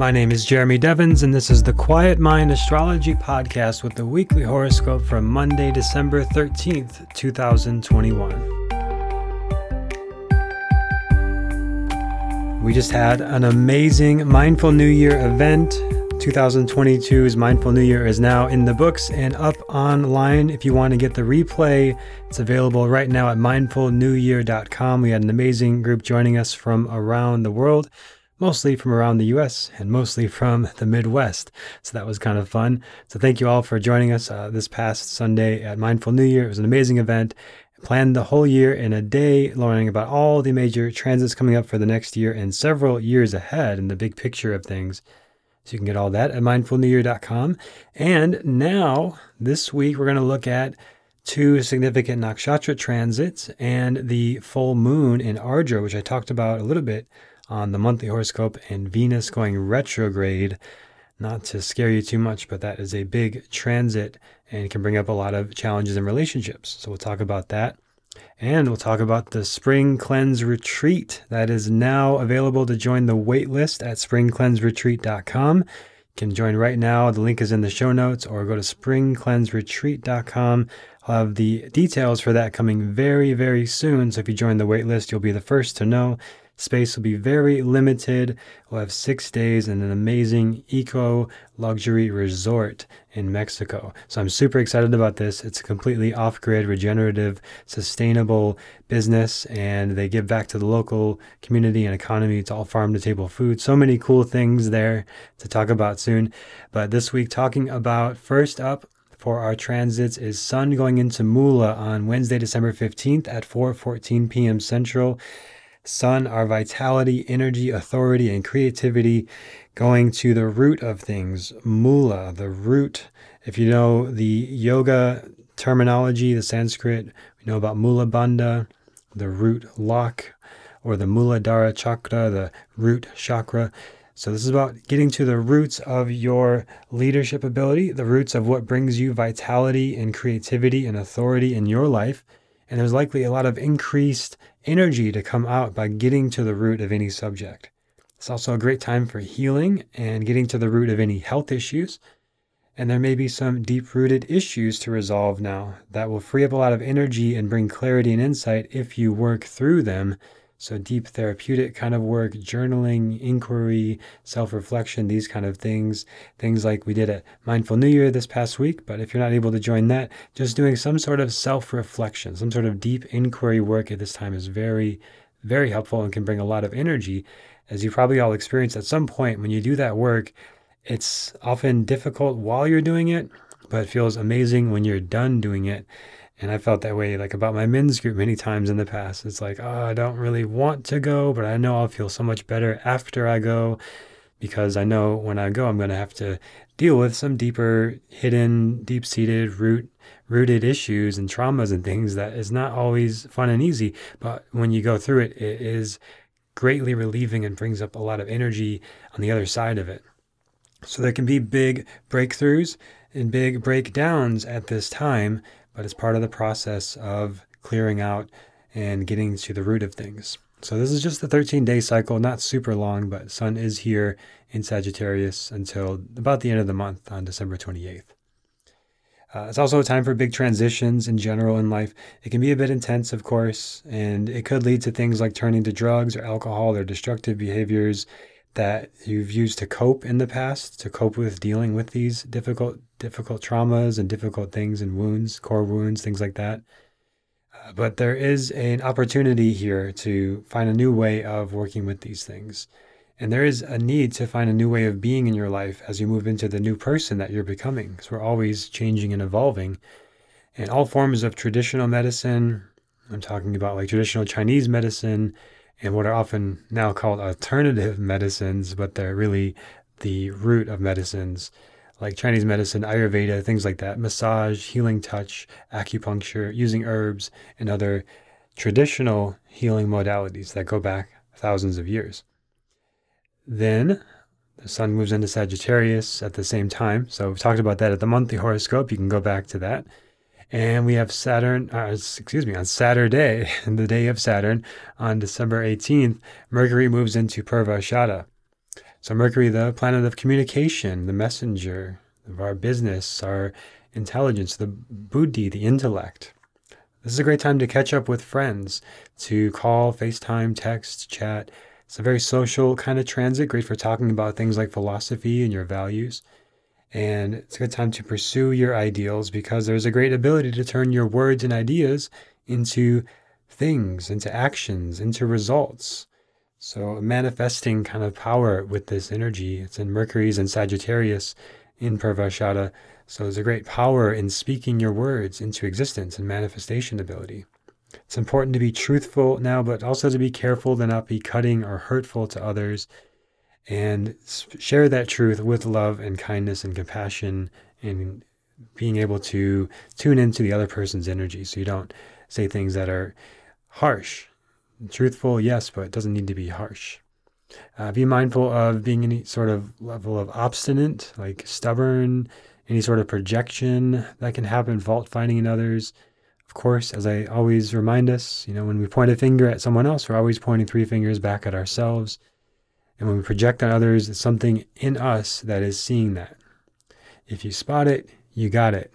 My name is Jeremy Devens, and this is the Quiet Mind Astrology Podcast with the weekly horoscope from Monday, December 13th, 2021. We just had an amazing Mindful New Year event. 2022's Mindful New Year is now in the books and up online. If you want to get the replay, it's available right now at mindfulnewyear.com. We had an amazing group joining us from around the world, mostly from around the US and mostly from the Midwest. So that was kind of fun. So thank you all for joining us this past Sunday at Mindful New Year. It was an amazing event. Planned the whole year in a day, learning about all the major transits coming up for the next year and several years ahead and the big picture of things. So you can get all that at mindfulnewyear.com. And now, this week, we're going to look at two significant nakshatra transits and the full moon in Ardra, which I talked about a little bit on the monthly horoscope, and Venus going retrograde. Not to scare you too much, but that is a big transit and can bring up a lot of challenges in relationships. So we'll talk about that. And we'll talk about the Spring Cleanse Retreat that is now available to join the waitlist at springcleanseretreat.com. You can join right now. The link is in the show notes, or go to springcleanseretreat.com. I'll have the details for that coming very, very soon. So if you join the waitlist, you'll be the first to know. Space will be very limited. We'll have 6 days in an amazing eco-luxury resort in Mexico. So I'm super excited about this. It's a completely off-grid, regenerative, sustainable business, and they give back to the local community and economy. It's all farm-to-table food. So many cool things there to talk about soon. But this week, talking about first up, for our transits is Sun going into Mula on Wednesday, December 15th at 4:14 p.m. Central. Sun, our vitality, energy, authority, and creativity, going to the root of things, Mula, the root. If you know the yoga terminology, the Sanskrit, we know about Mula Bandha, the root lock, or the Muladhara chakra, the root chakra. So this is about getting to the roots of your leadership ability, the roots of what brings you vitality and creativity and authority in your life. And there's likely a lot of increased energy to come out by getting to the root of any subject. It's also a great time for healing and getting to the root of any health issues. And there may be some deep-rooted issues to resolve now that will free up a lot of energy and bring clarity and insight if you work through them. So deep therapeutic kind of work, journaling, inquiry, self-reflection, these kind of things. Things like we did at Mindful New Year this past week, but if you're not able to join that, just doing some sort of self-reflection, some sort of deep inquiry work at this time is very, very helpful and can bring a lot of energy. As you probably all experienced at some point, when you do that work, it's often difficult while you're doing it, but it feels amazing when you're done doing it. And I felt that way, like about my men's group many times in the past. It's like, oh, I don't really want to go, but I know I'll feel so much better after I go, because I know when I go, I'm going to have to deal with some deeper, hidden, deep-seated, rooted issues and traumas and things that is not always fun and easy. But when you go through it, it is greatly relieving and brings up a lot of energy on the other side of it. So there can be big breakthroughs and big breakdowns at this time, but it's part of the process of clearing out and getting to the root of things. So this is just the 13-day cycle, not super long, but Sun is here in Sagittarius until about the end of the month on December 28th. It's also a time for big transitions in general in life. It can be a bit intense, of course, and it could lead to things like turning to drugs or alcohol or destructive behaviors that you've used to cope in the past, to cope with dealing with these difficult traumas and difficult things and wounds, core wounds, things like that. But there is an opportunity here to find a new way of working with these things. And there is a need to find a new way of being in your life as you move into the new person that you're becoming, because we're always changing and evolving. And all forms of traditional medicine, I'm talking about like traditional Chinese medicine, and what are often now called alternative medicines, but they're really the root of medicines, like Chinese medicine, Ayurveda, things like that, massage, healing touch, acupuncture, using herbs, and other traditional healing modalities that go back thousands of years. Then the Sun moves into Sagittarius at the same time. So we've talked about that at the monthly horoscope. You can go back to that. And we have on Saturday, the day of Saturn, on December 18th, Mercury moves into Purva Ashada. So Mercury, the planet of communication, the messenger of our business, our intelligence, the buddhi, the intellect. This is a great time to catch up with friends, to call, FaceTime, text, chat. It's a very social kind of transit, great for talking about things like philosophy and your values. And it's a good time to pursue your ideals because there's a great ability to turn your words and ideas into things, into actions, into results. So manifesting kind of power with this energy. It's in Mercury's and Sagittarius in Purva Ashada. So there's a great power in speaking your words into existence and manifestation ability. It's important to be truthful now, but also to be careful to not be cutting or hurtful to others, and share that truth with love and kindness and compassion, and being able to tune into the other person's energy so you don't say things that are harsh. Truthful, yes, but it doesn't need to be harsh. Be mindful of being any sort of level of obstinate, like stubborn, any sort of projection that can happen, fault finding in others. Of course, as I always remind us, when we point a finger at someone else, we're always pointing three fingers back at ourselves. And when we project on others, it's something in us that is seeing that. If you spot it, you got it,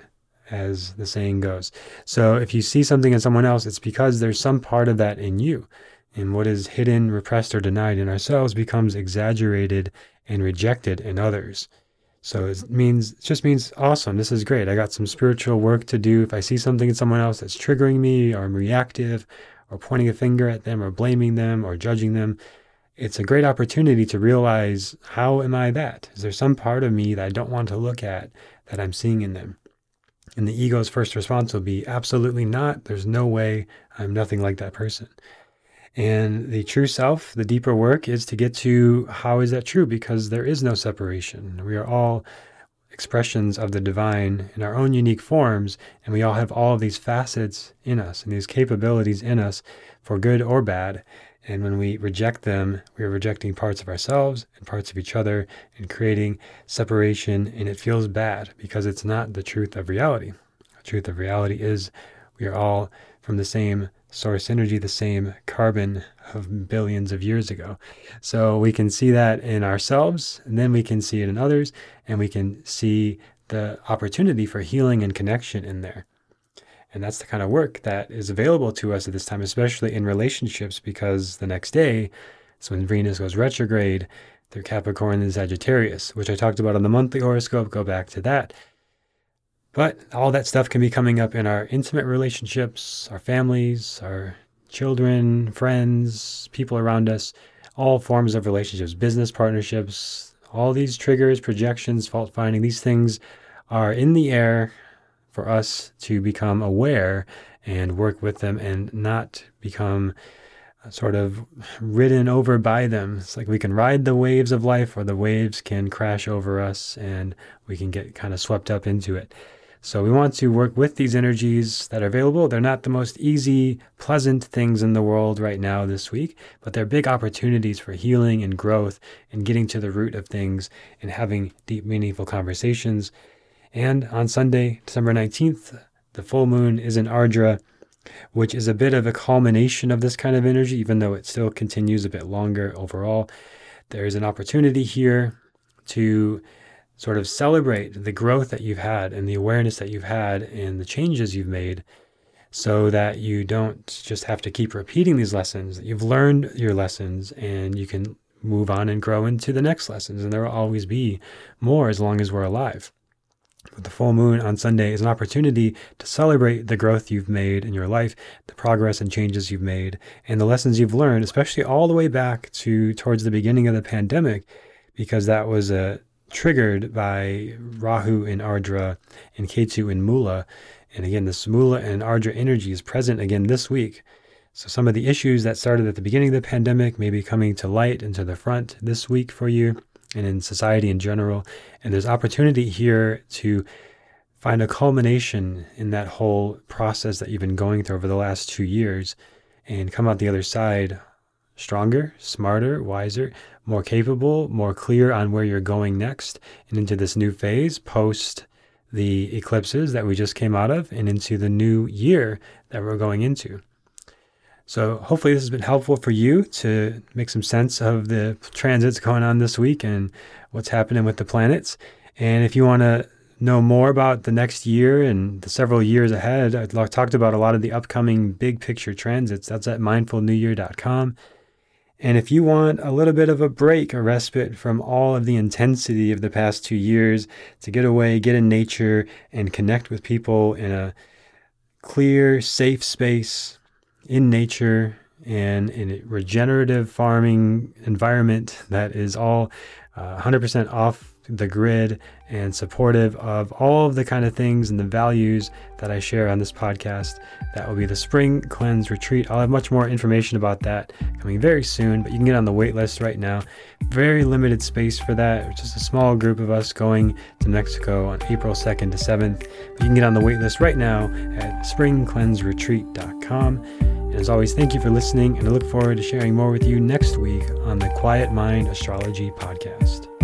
as the saying goes. So if you see something in someone else, it's because there's some part of that in you. And what is hidden, repressed, or denied in ourselves becomes exaggerated and rejected in others. So it just means, awesome, this is great. I got some spiritual work to do. If I see something in someone else that's triggering me, or I'm reactive, or pointing a finger at them, or blaming them, or judging them, it's a great opportunity to realize, how am I that? Is there some part of me that I don't want to look at that I'm seeing in them? And the ego's first response will be, absolutely not. There's no way. I'm nothing like that person. And the true self, the deeper work, is to get to, how is that true? Because there is no separation. We are all expressions of the divine in our own unique forms, and we all have all of these facets in us and these capabilities in us for good or bad. And when we reject them, we are rejecting parts of ourselves and parts of each other and creating separation, and it feels bad because it's not the truth of reality. The truth of reality is we are all from the same source energy, the same carbon of billions of years ago. So we can see that in ourselves, and then we can see it in others, and we can see the opportunity for healing and connection in there. And that's the kind of work that is available to us at this time, especially in relationships, because the next day is when Venus goes retrograde through Capricorn and Sagittarius, which I talked about on the monthly horoscope. Go back to that. But all that stuff can be coming up in our intimate relationships, our families, our children, friends, people around us, all forms of relationships, business partnerships, all these triggers, projections, fault finding, these things are in the air for us to become aware and work with them and not become sort of ridden over by them. It's like we can ride the waves of life, or the waves can crash over us and we can get kind of swept up into it. So we want to work with these energies that are available. They're not the most easy, pleasant things in the world right now this week, but they're big opportunities for healing and growth and getting to the root of things and having deep, meaningful conversations. And on Sunday, December 19th, the full moon is in Ardra, which is a bit of a culmination of this kind of energy, even though it still continues a bit longer overall. There is an opportunity here to sort of celebrate the growth that you've had and the awareness that you've had and the changes you've made, so that you don't just have to keep repeating these lessons, that you've learned your lessons and you can move on and grow into the next lessons. And there will always be more as long as we're alive. But the full moon on Sunday is an opportunity to celebrate the growth you've made in your life, the progress and changes you've made, and the lessons you've learned, especially all the way back towards the beginning of the pandemic, because that was triggered by Rahu in Ardra and Ketu in Mula. And again, this Mula and Ardra energy is present again this week. So some of the issues that started at the beginning of the pandemic may be coming to light and to the front this week for you, and in society in general. And there's opportunity here to find a culmination in that whole process that you've been going through over the last 2 years and come out the other side stronger, smarter, wiser, more capable, more clear on where you're going next and into this new phase post the eclipses that we just came out of and into the new year that we're going into. So hopefully this has been helpful for you to make some sense of the transits going on this week and what's happening with the planets. And if you want to know more about the next year and the several years ahead, I've talked about a lot of the upcoming big picture transits. That's at mindfulnewyear.com. And if you want a little bit of a break, a respite from all of the intensity of the past 2 years to get away, get in nature, and connect with people in a clear, safe space in nature and in a regenerative farming environment that is all 100% off the grid and supportive of all of the kind of things and the values that I share on this podcast, that will be the Spring Cleanse Retreat. I'll have much more information about that coming very soon, but you can get on the wait list right now. Very limited space for that. Just a small group of us going to Mexico on April 2nd to 7th. But you can get on the wait list right now at springcleanseretreat.com. And as always, thank you for listening, and I look forward to sharing more with you next week on the Quiet Mind Astrology Podcast.